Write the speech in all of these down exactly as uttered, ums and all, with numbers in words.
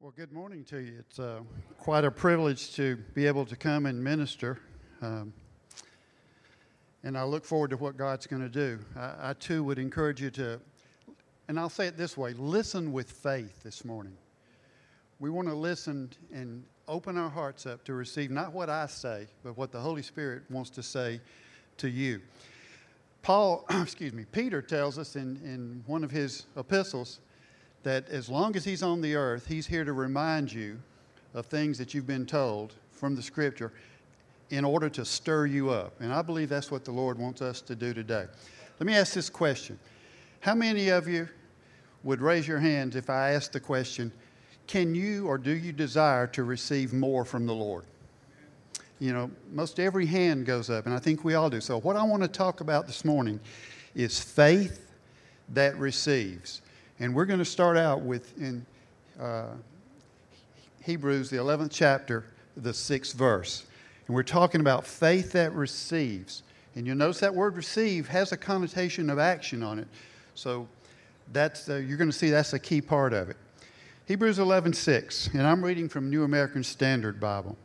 Well, good morning to you. It's uh, quite a privilege to be able to come and minister, um, and I look forward to what God's going to do. I, I, too, would encourage you to, and I'll say it this way, listen with faith this morning. We want to listen and open our hearts up to receive not what I say, but what the Holy Spirit wants to say to you. Paul, excuse me, Peter tells us in, in one of his epistles that as long as he's on the earth, he's here to remind you of things that you've been told from the Scripture in order to stir you up. And I believe that's what the Lord wants us to do today. Let me ask this question. How many of you would raise your hands if I asked the question, can you or do you desire to receive more from the Lord? You know, most every hand goes up, and I think we all do. So what I want to talk about this morning is faith that receives. And we're going to start out with, in uh, Hebrews, the eleventh chapter, the sixth verse. And we're talking about faith that receives. And you'll notice that word receive has a connotation of action on it. So that's uh, you're going to see that's a key part of it. Hebrews eleven six, and I'm reading from New American Standard Bible.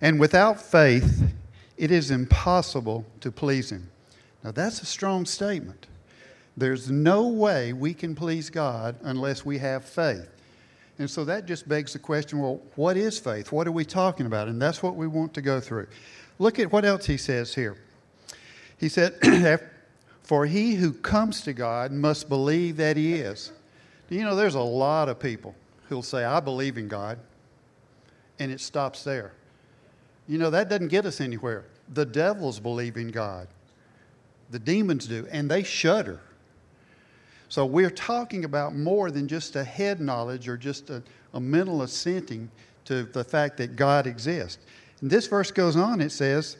And without faith, it is impossible to please Him. Now, that's a strong statement. There's no way we can please God unless we have faith. And so that just begs the question, well, what is faith? What are we talking about? And that's what we want to go through. Look at what else he says here. He said, for he who comes to God must believe that He is. You know, there's a lot of people who'll say, I believe in God, and it stops there. You know, that doesn't get us anywhere. The devils believe in God. The demons do, and they shudder. So we're talking about more than just a head knowledge or just a, a mental assenting to the fact that God exists. And this verse goes on, it says,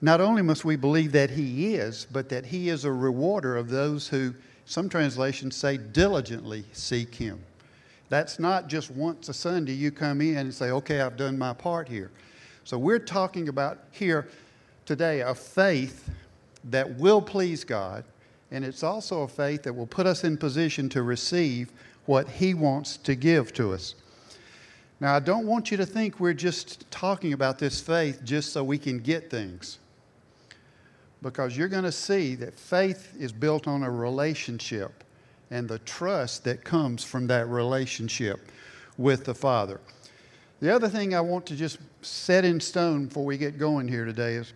not only must we believe that He is, but that He is a rewarder of those who, some translations say, diligently seek Him. That's not just once a Sunday you come in and say, okay, I've done my part here. So we're talking about here today a faith that will please God. And it's also a faith that will put us in position to receive what He wants to give to us. Now, I don't want you to think we're just talking about this faith just so we can get things. Because you're going to see that faith is built on a relationship and the trust that comes from that relationship with the Father. The other thing I want to just set in stone before we get going here today is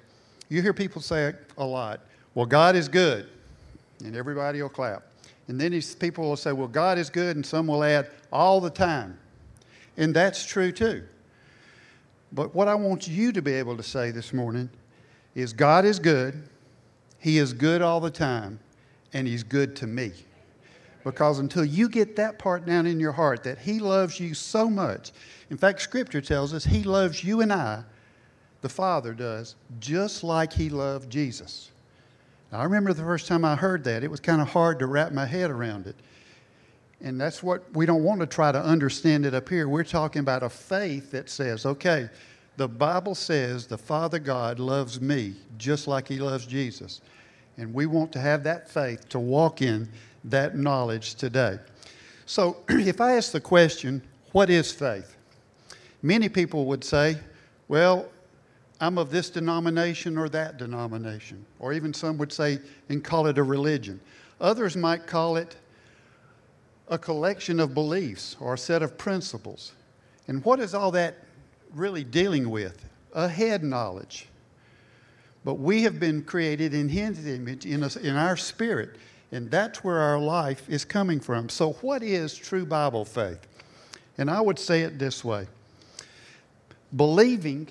you hear people say a lot, well, God is good. And everybody will clap. And then these people will say, well, God is good, and some will add, all the time. And that's true too. But what I want you to be able to say this morning is God is good, He is good all the time, and He's good to me. Because until you get that part down in your heart, that He loves you so much. In fact, Scripture tells us He loves you and I, the Father does, just like He loved Jesus. I remember the first time I heard that, it was kind of hard to wrap my head around it. And that's what we don't want to try to understand it up here. We're talking about a faith that says, okay, the Bible says the Father God loves me just like He loves Jesus. And we want to have that faith to walk in that knowledge today. So if I ask the question, what is faith? Many people would say, well, I'm of this denomination or that denomination. Or even some would say and call it a religion. Others might call it a collection of beliefs or a set of principles. And what is all that really dealing with? A head knowledge. But we have been created in His image, in, us, in our spirit. And that's where our life is coming from. So what is true Bible faith? And I would say it this way. Believing,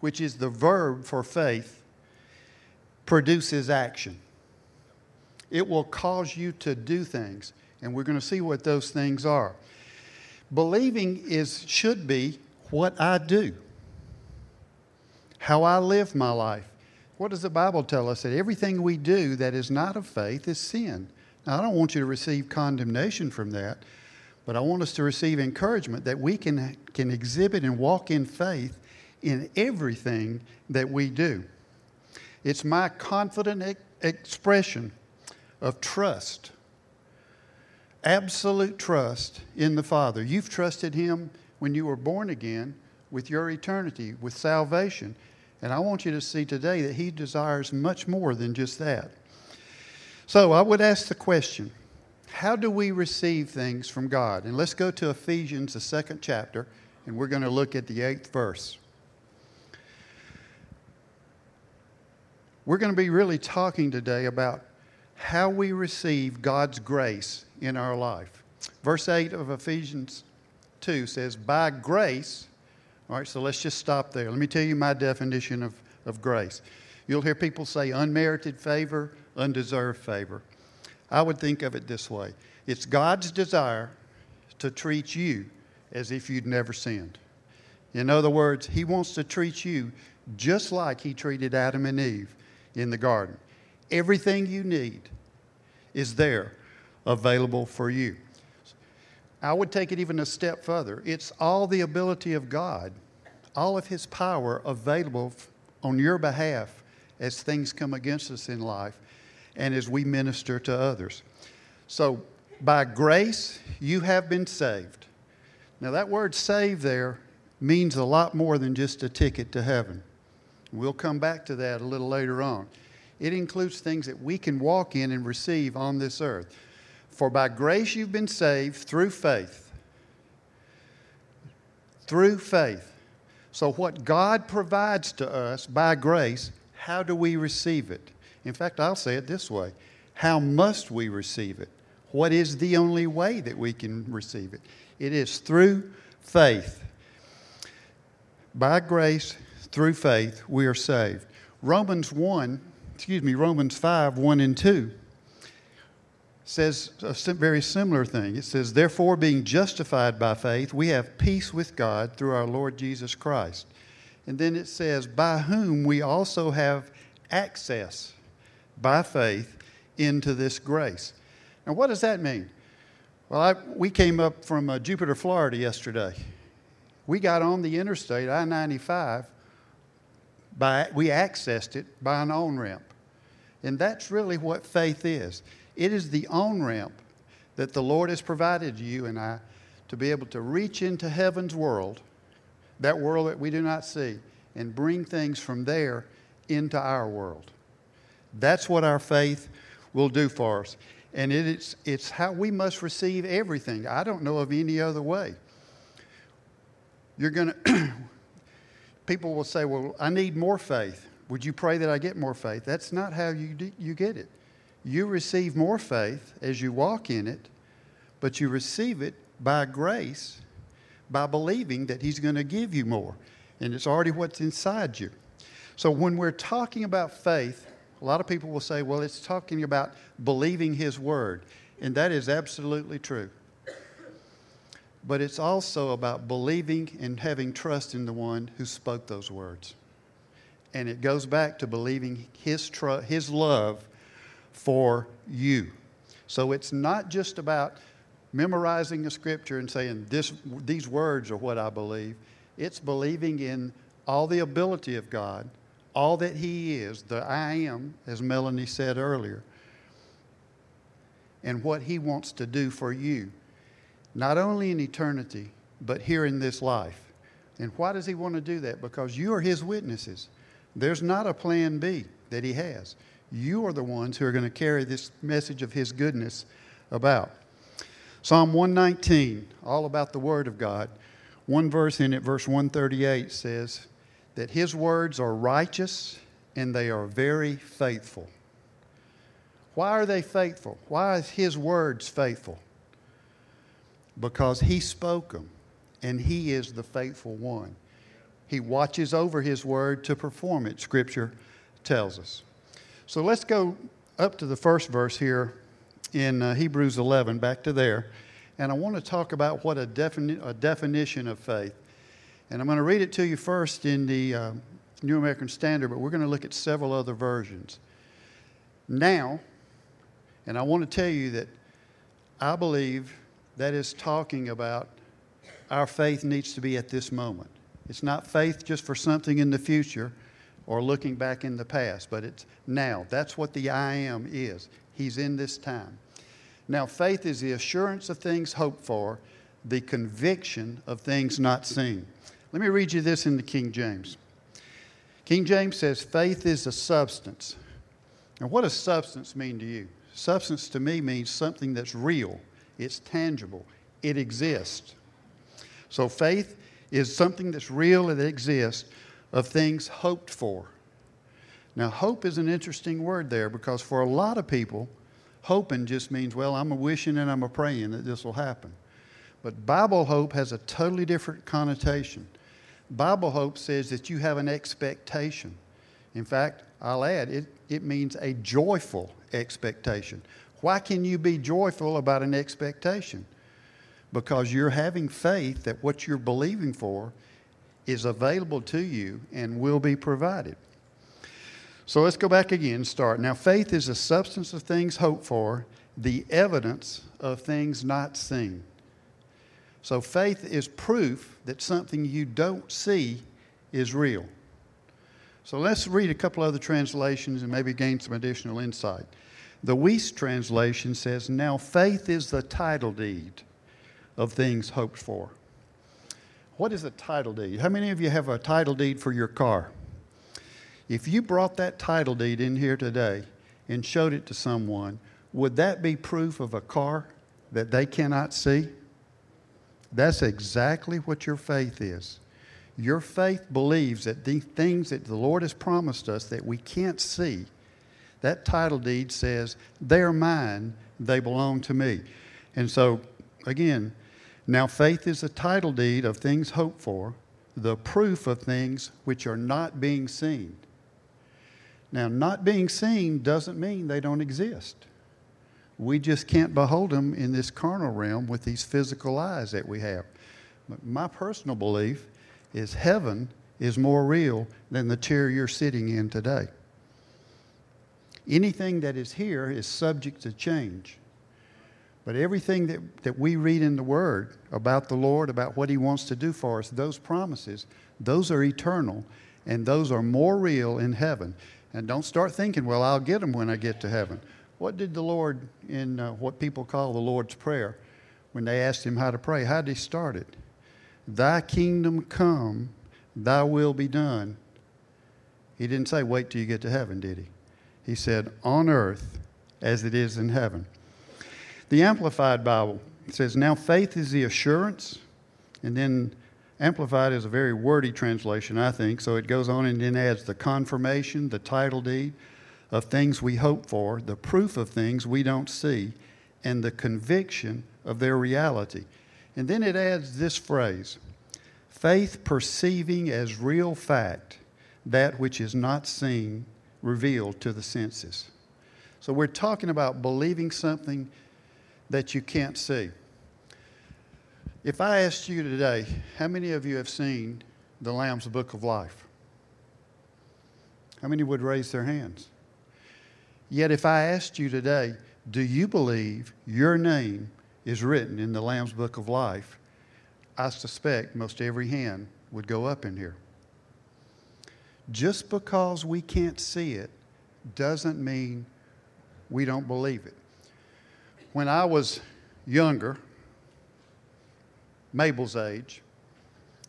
which is the verb for faith, produces action. It will cause you to do things, and we're going to see what those things are. Believing is should be what I do, how I live my life. What does the Bible tell us? That everything we do that is not of faith is sin. Now, I don't want you to receive condemnation from that, but I want us to receive encouragement that we can, can exhibit and walk in faith in everything that we do. It's my confident e- expression of trust, absolute trust in the Father. You've trusted Him when you were born again with your eternity, with salvation. And I want you to see today that He desires much more than just that. So I would ask the question, how do we receive things from God? And let's go to Ephesians, the second chapter, and we're going to look at the eighth verse. We're going to be really talking today about how we receive God's grace in our life. Verse eight of Ephesians two says, by grace. All right, so let's just stop there. Let me tell you my definition of, of grace. You'll hear people say unmerited favor, undeserved favor. I would think of it this way. It's God's desire to treat you as if you'd never sinned. In other words, He wants to treat you just like He treated Adam and Eve in the garden. Everything you need is there available for you. I would take it even a step further. It's all the ability of God, all of His power available on your behalf as things come against us in life and as we minister to others. So, by grace, you have been saved. Now, that word saved there means a lot more than just a ticket to heaven. We'll come back to that a little later on. It includes things that we can walk in and receive on this earth. For by grace you've been saved through faith. Through faith. So what God provides to us by grace, how do we receive it? In fact, I'll say it this way. How must we receive it? What is the only way that we can receive it? It is through faith. By grace, through faith, we are saved. Romans one Excuse me, Romans five, one and two says a very similar thing. It says, therefore, being justified by faith, we have peace with God through our Lord Jesus Christ. And then it says, by whom we also have access by faith into this grace. Now, what does that mean? Well, I, we came up from uh, Jupiter, Florida yesterday. We got on the interstate, I ninety-five. By, we accessed it by an on-ramp. And that's really what faith is. It is the on-ramp that the Lord has provided you and I to be able to reach into heaven's world, that world that we do not see, and bring things from there into our world. That's what our faith will do for us. And it is, it's how we must receive everything. I don't know of any other way. You're going to... People will say, well, I need more faith. Would you pray that I get more faith? That's not how you do, you get it. You receive more faith as you walk in it, but you receive it by grace, by believing that He's going to give you more. And it's already what's inside you. So when we're talking about faith, a lot of people will say, well, it's talking about believing His word. And that is absolutely true. But it's also about believing and having trust in the one who spoke those words. And it goes back to believing his tr- his love for you. So it's not just about memorizing a scripture and saying, this, these words are what I believe. It's believing in all the ability of God, all that He is, the I am, as Melanie said earlier, and what He wants to do for you. Not only in eternity, but here in this life. And why does He want to do that? Because you are His witnesses. There's not a plan B that He has. You are the ones who are going to carry this message of His goodness about. Psalm one nineteen, all about the Word of God. One verse in it, verse one thirty-eight, says that His words are righteous and they are very faithful. Why are they faithful? Why is His words faithful? Because He spoke them, and He is the faithful one. He watches over His word to perform it, Scripture tells us. So let's go up to the first verse here in uh, Hebrews eleven, back to there. And I want to talk about what a, defini- a definition of faith. And I'm going to read it to you first in the uh, New American Standard, but we're going to look at several other versions. Now, and I want to tell you that I believe... that is talking about our faith needs to be at this moment. It's not faith just for something in the future or looking back in the past, but it's now. That's what the I am is. He's in this time. Now faith is the assurance of things hoped for, the conviction of things not seen. Let me read you this in the King James. King James says, faith is a substance. Now what does substance mean to you? Substance to me means something that's real. It's tangible. It exists. So faith is something that's real and that exists, of things hoped for. Now hope is an interesting word there, because for a lot of people, hoping just means, well, I'm a wishing and I'm a praying that this will happen. But Bible hope has a totally different connotation. Bible hope says that you have an expectation. In fact, I'll add, it, it means a joyful expectation. Why can you be joyful about an expectation? Because you're having faith that what you're believing for is available to you and will be provided. So let's go back again and start. Now, faith is the substance of things hoped for, the evidence of things not seen. So faith is proof that something you don't see is real. So let's read a couple other translations and maybe gain some additional insight. The Weiss translation says, now faith is the title deed of things hoped for. What is a title deed? How many of you have a title deed for your car? If you brought that title deed in here today and showed it to someone, would that be proof of a car that they cannot see? That's exactly what your faith is. Your faith believes that the things that the Lord has promised us that we can't see, that title deed says, they're mine, they belong to me. And so, again, now faith is the title deed of things hoped for, the proof of things which are not being seen. Now, not being seen doesn't mean they don't exist. We just can't behold them in this carnal realm with these physical eyes that we have. But my personal belief is heaven is more real than the chair you're sitting in today. Anything that is here is subject to change. But everything that, that we read in the Word about the Lord, about what He wants to do for us, those promises, those are eternal, and those are more real in heaven. And don't start thinking, well, I'll get them when I get to heaven. What did the Lord, in uh, what people call the Lord's Prayer, when they asked Him how to pray, how did He start it? Thy kingdom come, thy will be done. He didn't say, wait till you get to heaven, did He? He said, on earth as it is in heaven. The Amplified Bible says, now faith is the assurance, and then Amplified is a very wordy translation, I think, so it goes on and then adds the confirmation, the title deed of things we hope for, the proof of things we don't see, and the conviction of their reality. And then it adds this phrase, faith perceiving as real fact that which is not seen, revealed to the senses. So we're talking about believing something that you can't see. If I asked you today, how many of you have seen the Lamb's Book of Life? How many would raise their hands? Yet if I asked you today, do you believe your name is written in the Lamb's Book of Life? I suspect most every hand would go up in here. Just because we can't see it doesn't mean we don't believe it. When I was younger, Mabel's age,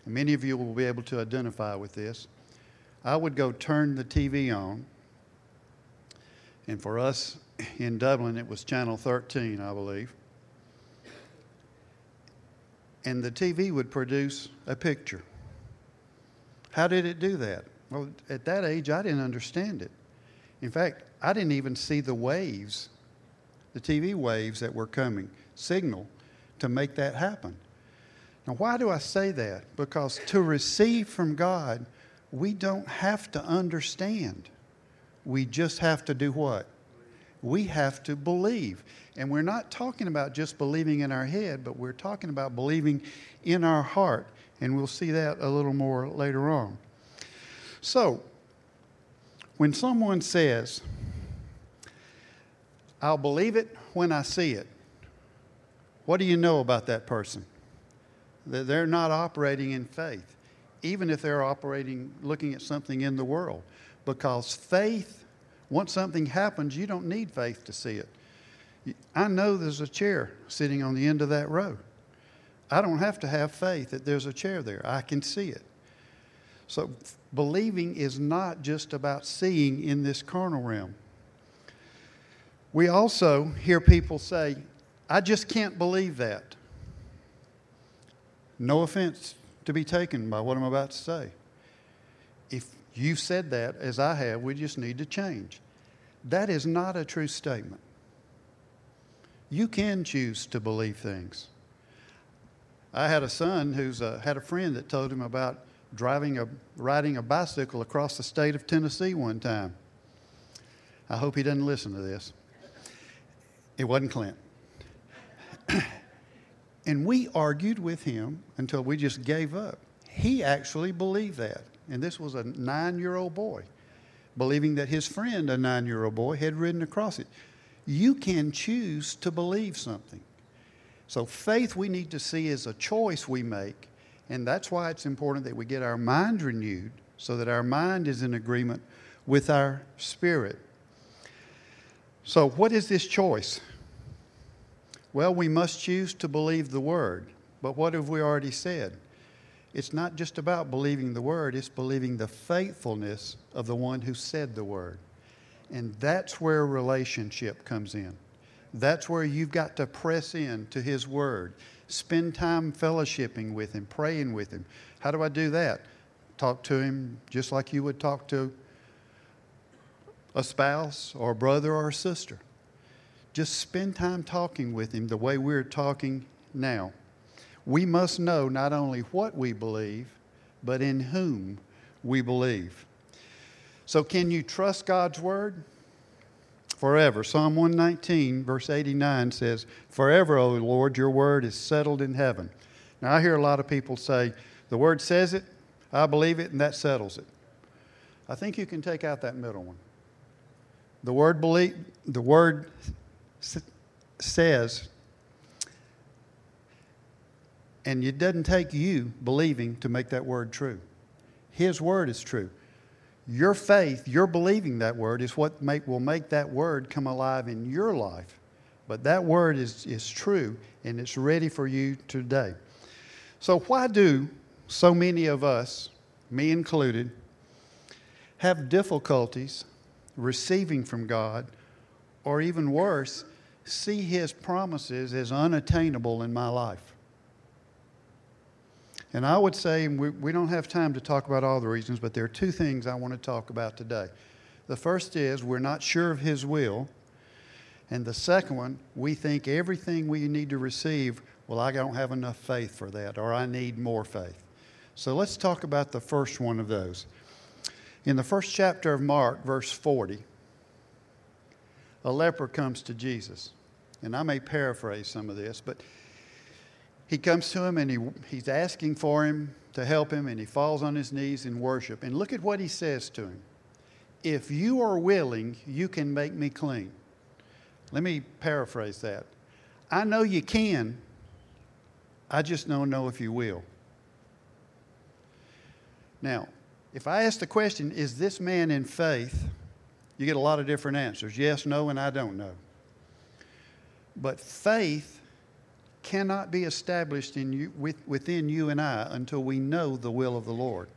and many of you will be able to identify with this, I would go turn the T V on. And for us in Dublin, it was Channel thirteen, I believe. And the T V would produce a picture. How did it do that? Well, at that age, I didn't understand it. In fact, I didn't even see the waves the T V waves that were coming, signal to make that happen. Now, why do I say that? Because to receive from God, we don't have to understand. We just have to do what? We have to believe. And we're not talking about just believing in our head, but we're talking about believing in our heart. And we'll see that a little more later on. So, when someone says, I'll believe it when I see it. What do you know about that person? They're not operating in faith, even if they're operating, looking at something in the world. Because faith, once something happens, you don't need faith to see it. I know there's a chair sitting on the end of that row. I don't have to have faith that there's a chair there. I can see it. So believing is not just about seeing in this carnal realm. We also hear people say, I just can't believe that. No offense to be taken by what I'm about to say. If you've said that, as I have, we just need to change. That is not a true statement. You can choose to believe things. I had a son who's uh, had a friend that told him about driving a, riding a bicycle across the state of Tennessee one time. I hope he doesn't listen to this. It wasn't Clint. And we argued with him until we just gave up. He actually believed that. And this was a nine-year-old boy, believing that his friend, a nine-year-old boy, had ridden across it. You can choose to believe something. So faith we need to see is a choice we make, and that's why it's important that we get our mind renewed so that our mind is in agreement with our spirit. So what is this choice? Well, we must choose to believe the Word. But what have we already said? It's not just about believing the Word. It's believing the faithfulness of the one who said the Word. And that's where relationship comes in. That's where you've got to press in to His Word. Spend time fellowshipping with Him, praying with Him. How do I do that? Talk to Him just like you would talk to a spouse or a brother or a sister. Just spend time talking with Him the way we're talking now. We must know not only what we believe, but in whom we believe. So can you trust God's Word? Forever. Psalm one nineteen, verse eighty-nine says, "Forever, O Lord, your word is settled in heaven." Now, I hear a lot of people say, the Word says it, I believe it, and that settles it. I think you can take out that middle one. The Word, believe, the word s- says, and it doesn't take you believing to make that Word true. His Word is true. Your faith, your believing that Word is what make, will make that Word come alive in your life. But that Word is, is true, and it's ready for you today. So why do so many of us, me included, have difficulties receiving from God, or even worse, see His promises as unattainable in my life? And I would say, we, we don't have time to talk about all the reasons, but there are two things I want to talk about today. The first is we're not sure of His will. And the second one, we think everything we need to receive, well, I don't have enough faith for that, or I need more faith. So let's talk about the first one of those. In the first chapter of Mark, verse forty, a leper comes to Jesus. And I may paraphrase some of this, but he comes to Him and he, he's asking for Him to help him, and he falls on his knees in worship. And look at what he says to Him. "If you are willing, you can make me clean." Let me paraphrase that. I know you can. I just don't know if you will. Now, if I ask the question, is this man in faith? You get a lot of different answers. Yes, no, and I don't know. But faith cannot be established in you, with, within you and I until we know the will of the Lord.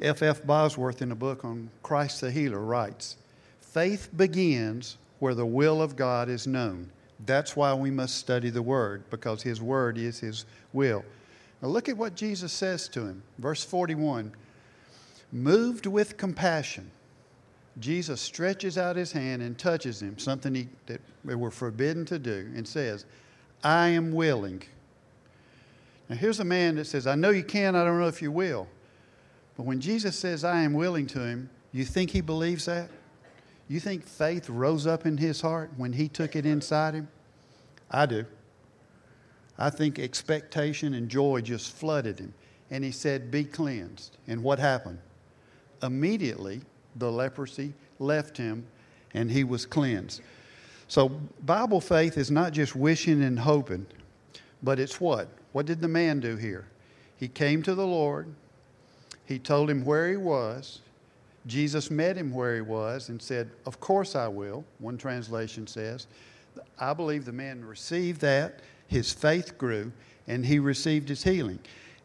F F Bosworth, in a book on Christ the Healer, writes, "Faith begins where the will of God is known." That's why we must study the Word, because His Word is His will. Now look at what Jesus says to him. Verse forty-one, moved with compassion, Jesus stretches out His hand and touches him, something he, that we were forbidden to do, and says, "I am willing." Now here's a man that says, I know you can, I don't know if you will. But when Jesus says, "I am willing" to him, you think he believes that? You think faith rose up in his heart when he took it inside him? I do. I think expectation and joy just flooded him. And he said, "Be cleansed." And what happened? Immediately, the leprosy left him and he was cleansed. So Bible faith is not just wishing and hoping, but it's what? What did the man do here? He came to the Lord. He told Him where he was. Jesus met him where he was and said, "Of course I will." One translation says, I believe the man received that, his faith grew, and he received his healing.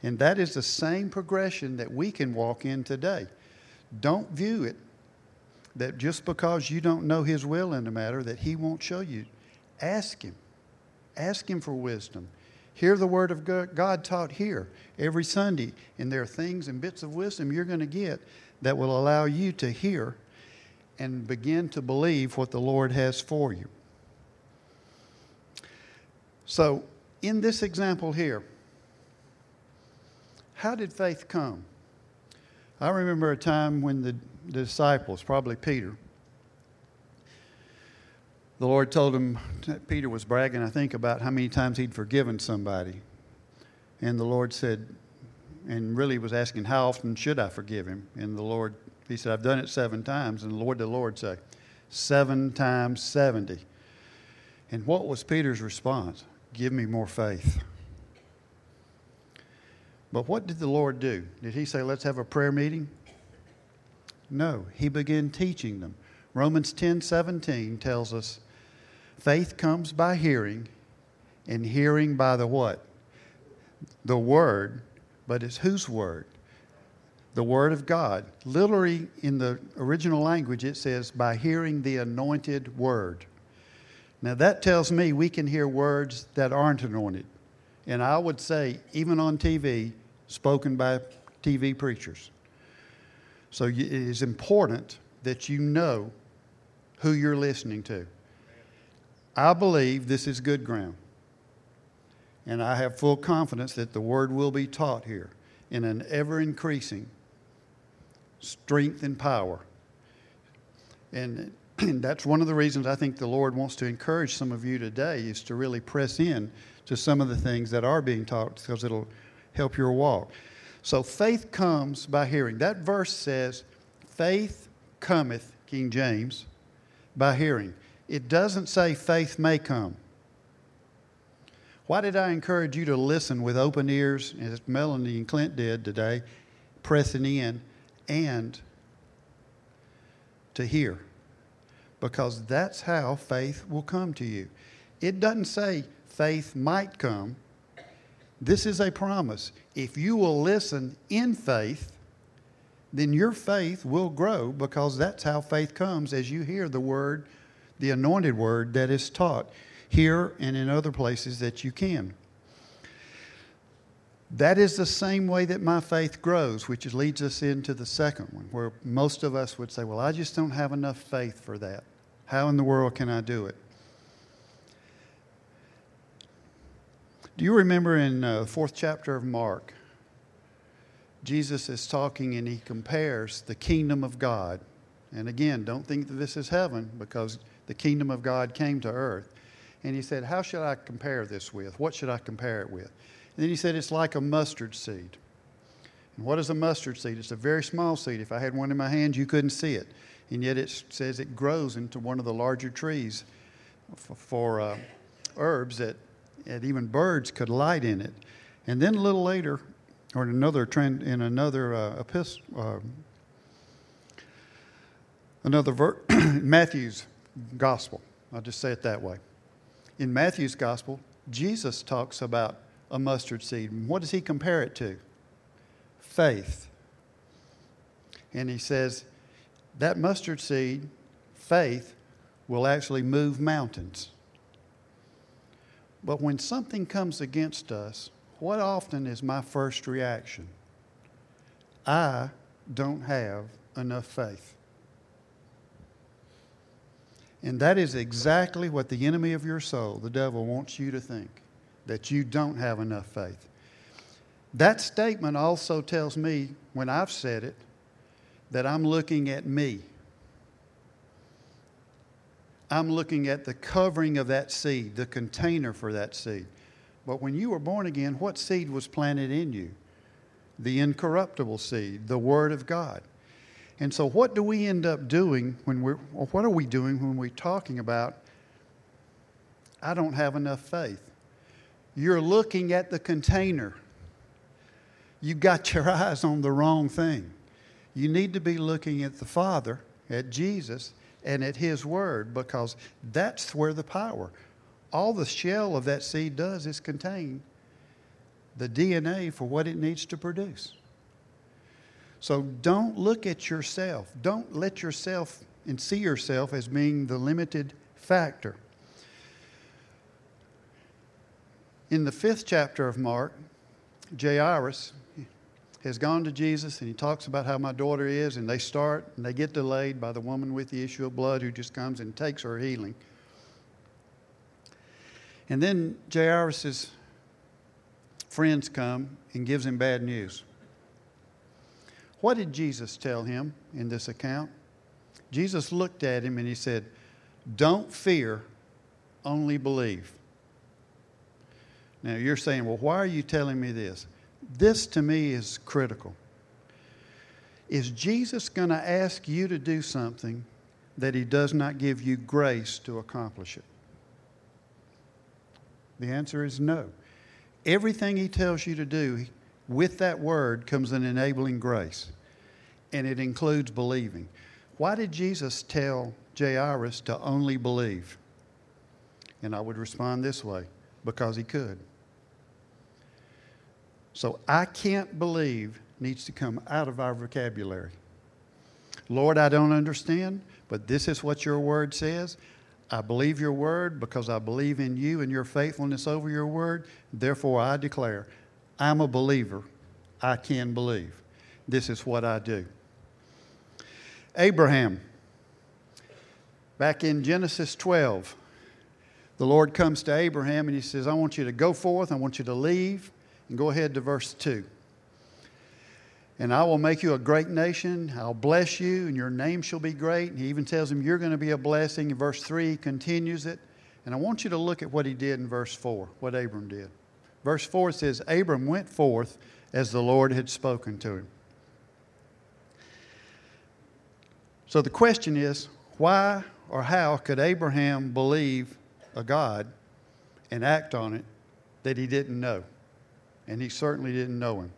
And that is the same progression that we can walk in today. Don't view it that just because you don't know his will in the matter that he won't show you. Ask him. Ask him for wisdom. Hear the word of God taught here every Sunday. And there are things and bits of wisdom you're going to get that will allow you to hear and begin to believe what the Lord has for you. So, in this example here, how did faith come? I remember a time when the disciples, probably Peter, the Lord told him, Peter was bragging, I think, about how many times he'd forgiven somebody. And the Lord said, and really was asking, how often should I forgive him? And the Lord, he said, I've done it seven times. And what did the Lord say? Seven times seventy. And what was Peter's response? Give me more faith. But what did the Lord do? Did he say, let's have a prayer meeting? No, he began teaching them. Romans ten seventeen tells us, faith comes by hearing, and hearing by the what? The word. But it's whose word? The word of God. Literally, in the original language, it says, by hearing the anointed word. Now, that tells me we can hear words that aren't anointed. And I would say, even on T V, spoken by T V preachers. So it is important that you know who you're listening to. I believe this is good ground. And I have full confidence that the word will be taught here in an ever-increasing strength and power. And, and that's one of the reasons I think the Lord wants to encourage some of you today is to really press in to some of the things that are being taught because it'll help your walk. So faith comes by hearing. That verse says, faith cometh, King James, by hearing. It doesn't say faith may come. Why did I encourage you to listen with open ears, as Melanie and Clint did today, pressing in, and to hear? Because that's how faith will come to you. It doesn't say faith might come. This is a promise. If you will listen in faith, then your faith will grow because that's how faith comes as you hear the word, the anointed word that is taught here and in other places that you can. That is the same way that my faith grows, which leads us into the second one, where most of us would say, well, I just don't have enough faith for that. How in the world can I do it? Do you remember in the uh, fourth chapter of Mark, Jesus is talking and he compares the kingdom of God. And again, don't think that this is heaven because the kingdom of God came to earth. And he said, how should I compare this with? What should I compare it with? And then he said, it's like a mustard seed. And what is a mustard seed? It's a very small seed. If I had one in my hand, you couldn't see it. And yet it says it grows into one of the larger trees for, for uh, herbs that, that even birds could light in it. And then a little later, or in another trend, in another uh, epistle, uh, another ver- Matthew's gospel. I'll just say it that way. In Matthew's gospel, Jesus talks about a mustard seed. What does he compare it to? Faith. And he says that mustard seed, faith, will actually move mountains. But when something comes against us, what often is my first reaction? I don't have enough faith. And that is exactly what the enemy of your soul, the devil, wants you to think, that you don't have enough faith. That statement also tells me, when I've said it, that I'm looking at me. I'm looking at the covering of that seed, the container for that seed. But when you were born again, what seed was planted in you? The incorruptible seed, the Word of God. And so what do we end up doing when we're, or what are we doing when we're talking about, I don't have enough faith? You're looking at the container. You've got your eyes on the wrong thing. you need to be looking at the Father, at Jesus, and at His Word, because that's where the power. All the shell of that seed does is contain the D N A for what it needs to produce. So don't look at yourself. Don't let yourself and see yourself as being the limited factor. In the fifth chapter of Mark, Jairus has gone to Jesus, and he talks about how my daughter is, and they start, and they get delayed by the woman with the issue of blood who just comes and takes her healing. And then Jairus' friends come and gives him bad news. What did Jesus tell him in this account? Jesus looked at him and he said, "Don't fear, only believe." Now you're saying, well, why are you telling me this? This to me is critical. Is Jesus going to ask you to do something that He does not give you grace to accomplish it? The answer is no. Everything He tells you to do, with that word comes an enabling grace, and it includes believing. Why did Jesus tell Jairus to only believe? And I would respond this way, because He could. So I can't believe needs to come out of our vocabulary. Lord, I don't understand, but this is what your word says. I believe your word because I believe in you and your faithfulness over your word. Therefore, I declare, I'm a believer. I can believe. This is what I do. Abraham, back in Genesis twelve, the Lord comes to Abraham and He says, I want you to go forth. I want you to leave. And go ahead to verse two. And I will make you a great nation. I'll bless you, and your name shall be great. And He even tells him, you're going to be a blessing. In verse three, He continues it. And I want you to look at what he did in verse four, what Abram did. Verse four says, Abram went forth as the Lord had spoken to him. So the question is, why or how could Abraham believe a God and act on it that he didn't know? And he certainly didn't know Him.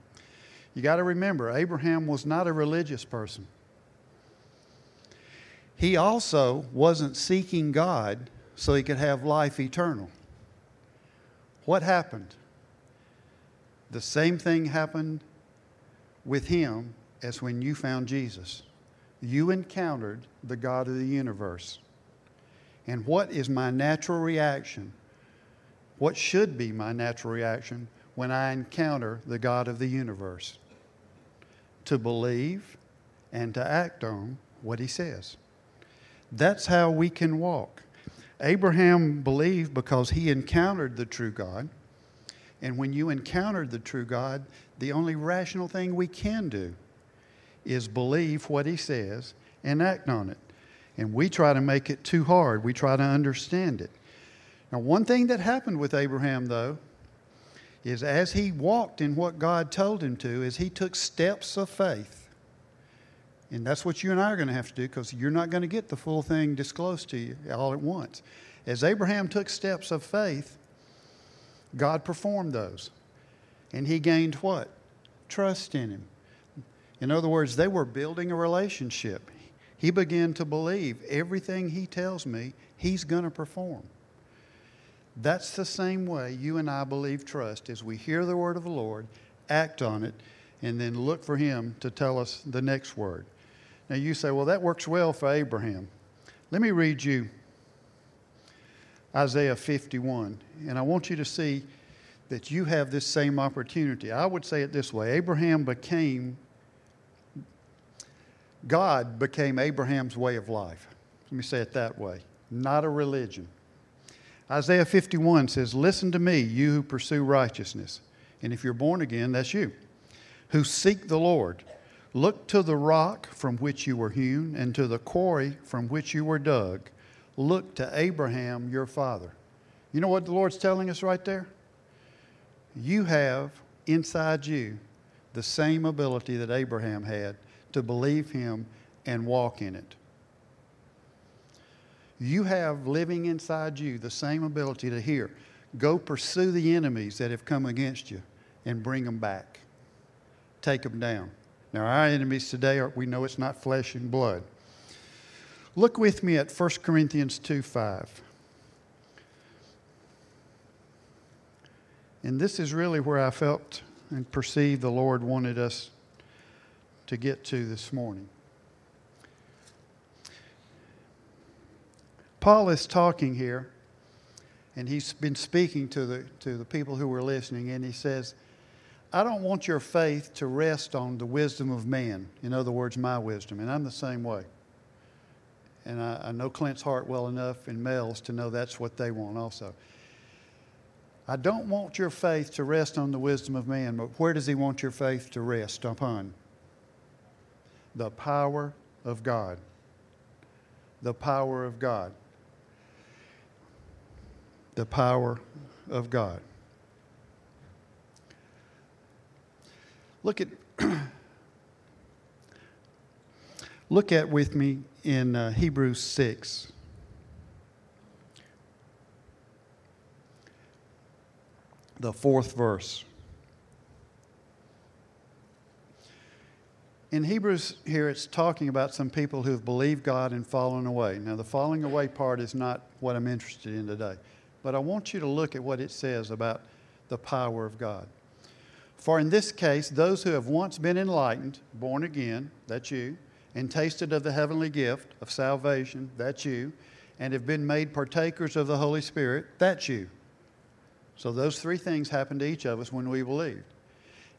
You got to remember, Abraham was not a religious person. He also wasn't seeking God so he could have life eternal. What happened? The same thing happened with him as when you found Jesus. You encountered the God of the universe. And what is my natural reaction? What should be my natural reaction when I encounter the God of the universe? To believe and to act on what He says. That's how we can walk. Abraham believed because he encountered the true God. And when you encountered the true God, the only rational thing we can do is believe what He says and act on it. And we try to make it too hard. We try to understand it. Now, one thing that happened with Abraham, though, is as he walked in what God told him to, is he took steps of faith. And that's what you and I are going to have to do, because you're not going to get the full thing disclosed to you all at once. As Abraham took steps of faith, God performed those. And he gained what? Trust in Him. In other words, they were building a relationship. He began to believe everything He tells me, He's going to perform. That's the same way you and I believe trust, is we hear the word of the Lord, act on it, and then look for Him to tell us the next word. Now you say, well, that works well for Abraham. Let me read you Isaiah fifty-one, and I want you to see that you have this same opportunity. I would say it this way. Abraham became, God became Abraham's way of life. Let me say it that way. Not a religion. Isaiah fifty-one says, listen to me, you who pursue righteousness. And if you're born again, that's you. Who seek the Lord. Look to the rock from which you were hewn, and to the quarry from which you were dug. Look to Abraham your father. You know what the Lord's telling us right there? You have inside you the same ability that Abraham had to believe Him and walk in it. You have living inside you the same ability to hear. Go pursue the enemies that have come against you and bring them back. Take them down. Now, our enemies today, are, we know it's not flesh and blood. Look with me at First Corinthians two five. And this is really where I felt and perceived the Lord wanted us to get to this morning. Paul is talking here, and he's been speaking to the, to the people who were listening, and he says, I don't want your faith to rest on the wisdom of man. In other words, my wisdom. And I'm the same way. And I, I know Clint's heart well enough and Mel's to know that's what they want also. I don't want your faith to rest on the wisdom of man, but where does he want your faith to rest upon? The power of God. The power of God. The power of God. Look at, look at with me in uh, Hebrews six. The fourth verse. In Hebrews here, it's talking about some people who have believed God and fallen away. Now, the falling away part is not what I'm interested in today. But I want you to look at what it says about the power of God. For in this case, those who have once been enlightened, born again, that's you, and tasted of the heavenly gift of salvation, that's you, and have been made partakers of the Holy Spirit, that's you. So those three things happen to each of us when we believe.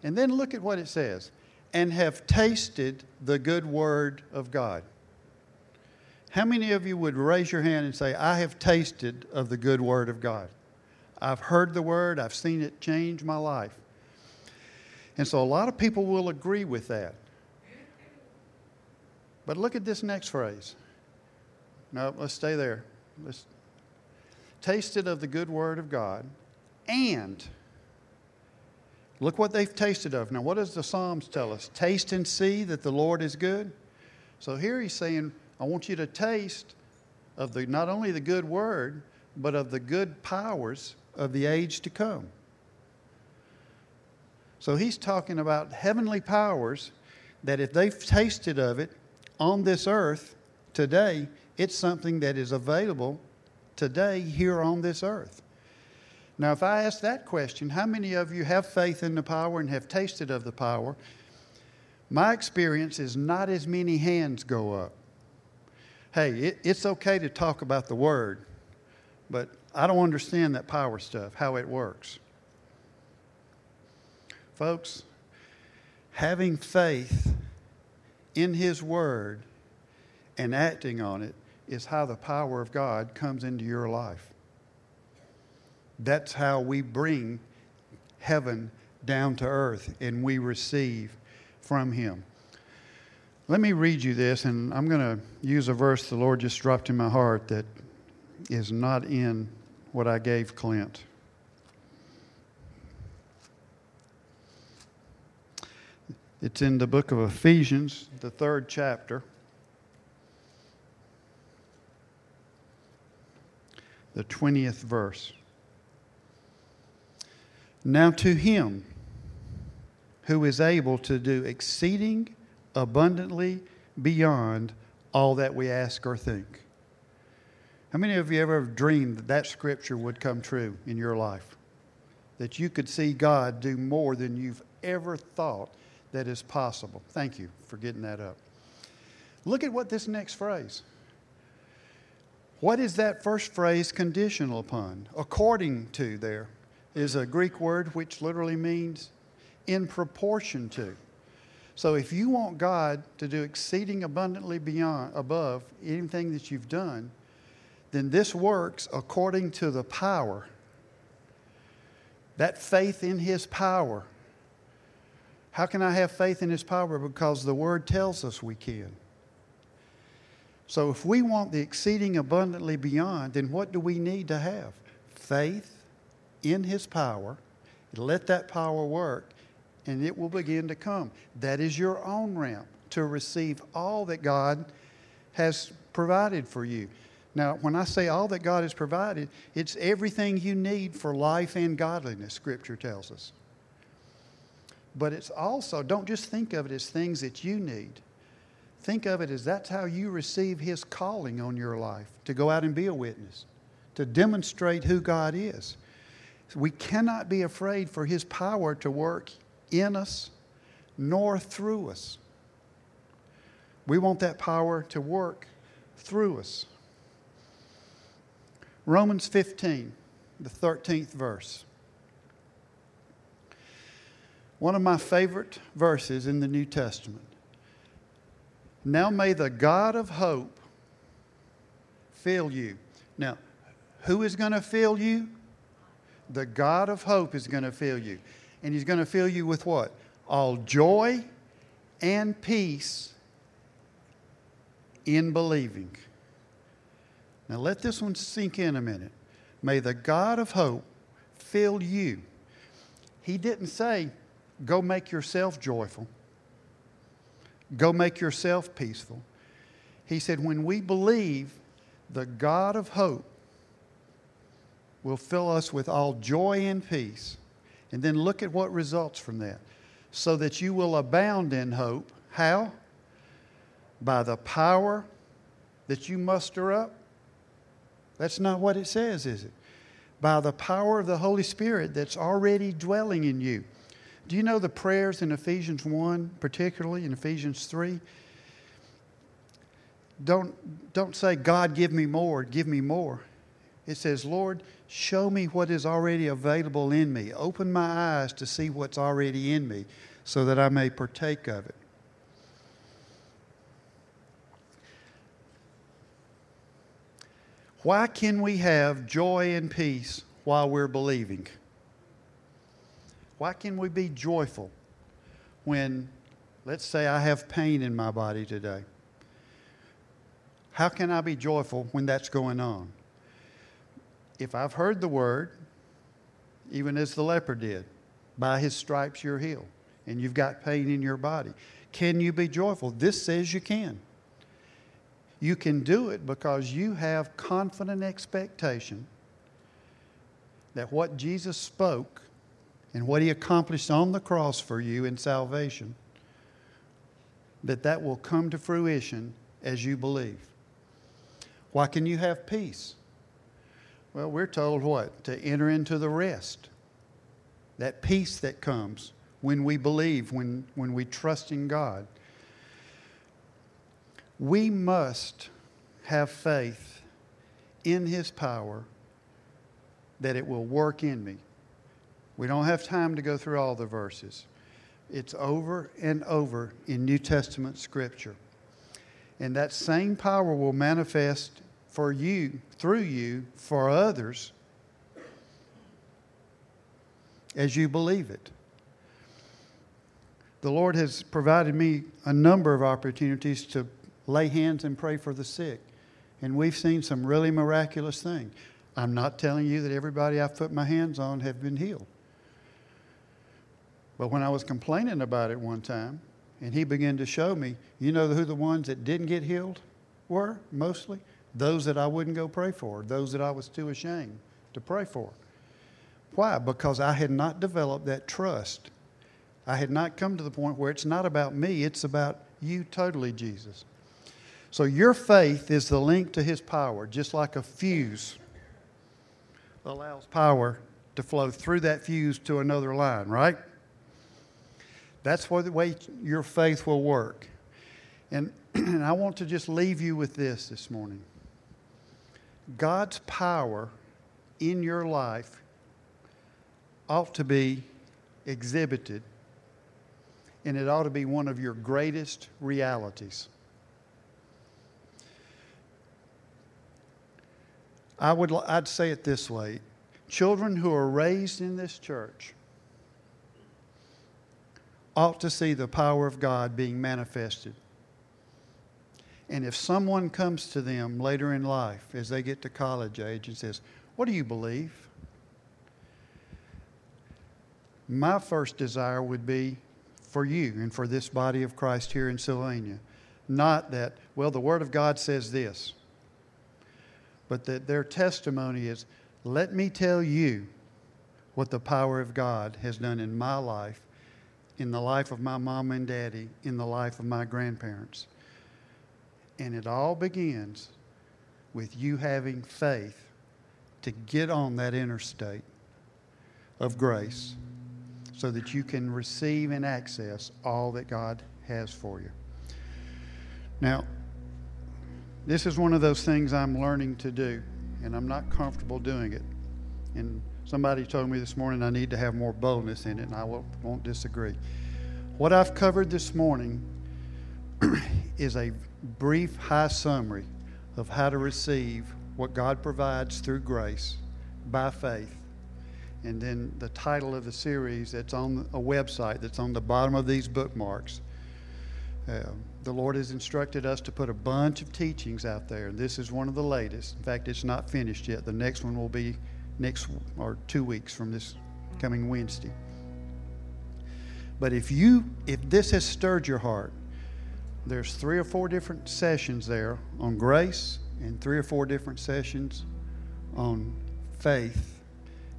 And then look at what it says. And have tasted the good word of God. How many of you would raise your hand and say, I have tasted of the good word of God. I've heard the word. I've seen it change my life. And so a lot of people will agree with that. But look at this next phrase. No, let's stay there. Let's tasted of the good word of God. And look what they've tasted of. Now, what does the Psalms tell us? Taste and see that the Lord is good. So here he's saying, I want you to taste of the not only the good word, but of the good powers of the age to come. So he's talking about heavenly powers that if they've tasted of it on this earth today, it's something that is available today here on this earth. Now, if I ask that question, how many of you have faith in the power and have tasted of the power? My experience is not as many hands go up. Hey, it, it's okay to talk about the Word, but I don't understand that power stuff, how it works. Folks, having faith in His Word and acting on it is how the power of God comes into your life. That's how we bring heaven down to earth and we receive from Him. Let me read you this, and I'm going to use a verse the Lord just dropped in my heart that is not in what I gave Clint. It's in the book of Ephesians, the third chapter. The twentieth verse. Now to Him who is able to do exceeding abundantly beyond all that we ask or think. How many of you ever dreamed that that scripture would come true in your life? That you could see God do more than you've ever thought that is possible. Thank you for getting that up. Look at what this next phrase. What is that first phrase conditional upon? According to there is a Greek word which literally means in proportion to. So if you want God to do exceeding abundantly beyond above anything that you've done, then this works according to the power. That faith in His power. How can I have faith in His power? Because the Word tells us we can. So if we want the exceeding abundantly beyond, then what do we need to have? Faith in His power. Let that power work, and it will begin to come. That is your own ramp to receive all that God has provided for you. Now, when I say all that God has provided, it's everything you need for life and godliness, Scripture tells us. But it's also, don't just think of it as things that you need. Think of it as that's how you receive His calling on your life, to go out and be a witness, to demonstrate who God is. So we cannot be afraid for His power to work in us nor through us. We want that power to work through us. Romans fifteen, the thirteenth verse. One of my favorite verses in the New Testament. Now may the God of hope fill you. Now, who is going to fill you? The God of hope is going to fill you. And He's going to fill you with what? All joy and peace in believing. Now let this one sink in a minute. May the God of hope fill you. He didn't say, go make yourself joyful. Go make yourself peaceful. He said, when we believe, the God of hope will fill us with all joy and peace. And then look at what results from that. So that you will abound in hope. How? By the power that you muster up. That's not what it says, is it? By the power of the Holy Spirit that's already dwelling in you. Do you know the prayers in Ephesians one, particularly in Ephesians three? Don't, don't say, God, give me more, give me more. It says, Lord, show me what is already available in me. Open my eyes to see what's already in me so that I may partake of it. Why can we have joy and peace while we're believing? Why can we be joyful when, let's say, I have pain in my body today? How can I be joyful when that's going on? If I've heard the word, even as the leper did, by His stripes you're healed, and you've got pain in your body, can you be joyful? This says you can. You can do it because you have confident expectation that what Jesus spoke and what He accomplished on the cross for you in salvation, that that will come to fruition as you believe. Why can you have peace? Well, we're told what? To enter into the rest. That peace that comes when we believe, when, when we trust in God. We must have faith in His power that it will work in me. We don't have time to go through all the verses. It's over and over in New Testament Scripture. And that same power will manifest for you, through you, for others as you believe it. The Lord has provided me a number of opportunities to lay hands and pray for the sick. And we've seen some really miraculous things. I'm not telling you that everybody I've put my hands on have been healed. But when I was complaining about it one time, and He began to show me, you know who the ones that didn't get healed were, mostly? Those that I wouldn't go pray for, those that I was too ashamed to pray for. Why? Because I had not developed that trust. I had not come to the point where it's not about me, it's about you totally, Jesus. So your faith is the link to His power, just like a fuse allows power to flow through that fuse to another line, right? That's the way your faith will work. And, and I want to just leave you with this this morning. God's power in your life ought to be exhibited, and it ought to be one of your greatest realities. I would, I'd say it this way. Children who are raised in this church ought to see the power of God being manifested. And if someone comes to them later in life, as they get to college age, and says, what do you believe? My first desire would be for you and for this body of Christ here in Sylvania. Not that, well, the Word of God says this. But that their testimony is, let me tell you what the power of God has done in my life in the life of my mom and daddy, in the life of my grandparents. And it all begins with you having faith to get on that interstate of grace so that you can receive and access all that God has for you. Now, this is one of those things I'm learning to do, and I'm not comfortable doing it. And somebody told me this morning I need to have more boldness in it, and I won't disagree. What I've covered this morning is a brief, high summary of how to receive what God provides through grace by faith. And then the title of the series that's on a website that's on the bottom of these bookmarks. Uh, the Lord has instructed us to put a bunch of teachings out there. This is one of the latest. In fact, it's not finished yet. The next one will be next or two weeks from this coming Wednesday. But if you, if this has stirred your heart, there's three or four different sessions there on grace and three or four different sessions on faith.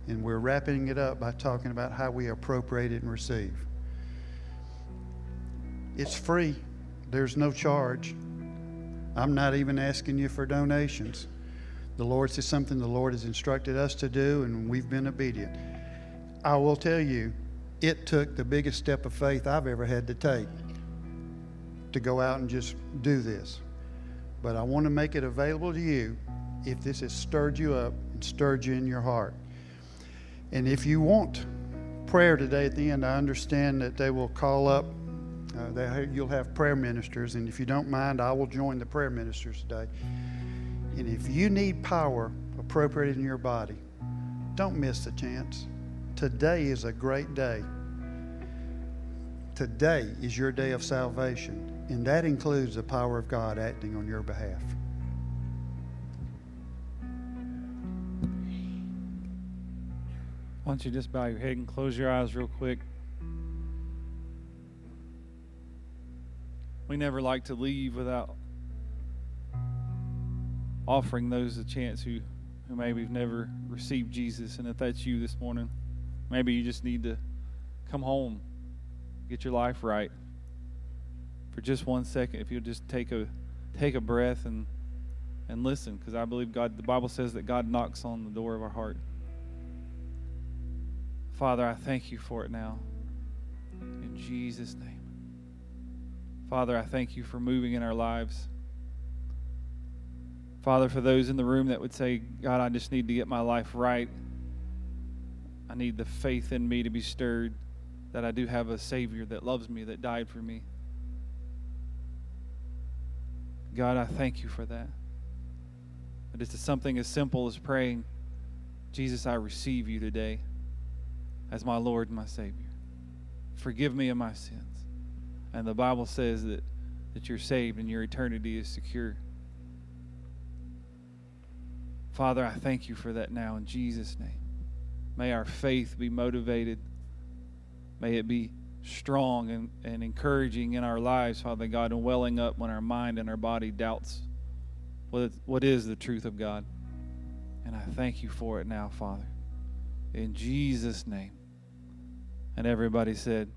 And we're wrapping it up by talking about how we appropriate it and receive. It's free. There's no charge. I'm not even asking you for donations. The Lord says something the Lord has instructed us to do, and we've been obedient. I will tell you, it took the biggest step of faith I've ever had to take to go out and just do this. But I want to make it available to you if this has stirred you up and stirred you in your heart. And if you want prayer today at the end, I understand that they will call up. Uh, they, you'll have prayer ministers, and if you don't mind, I will join the prayer ministers today. And if you need power appropriated in your body, don't miss the chance. Today is a great day. Today is your day of salvation, and that includes the power of God acting on your behalf. Why don't you just bow your head and close your eyes real quick. We never like to leave without offering those a chance who, who maybe have never received Jesus. And if that's you this morning, maybe you just need to come home, get your life right. For just one second, if you'll just take a take a breath and and listen, because I believe God. The Bible says that God knocks on the door of our heart. Father, I thank you for it now. In Jesus' name. Father, I thank you for moving in our lives. Father, for those in the room that would say, God, I just need to get my life right. I need the faith in me to be stirred, that I do have a Savior that loves me, that died for me. God, I thank you for that. But it's something as simple as praying, Jesus, I receive you today as my Lord and my Savior. Forgive me of my sins. And the Bible says that, that you're saved and your eternity is secure. Father, I thank you for that now in Jesus' name. May our faith be motivated. May it be strong and, and encouraging in our lives, Father God, and welling up when our mind and our body doubts what, what is the truth of God. And I thank you for it now, Father. In Jesus' name. And everybody said...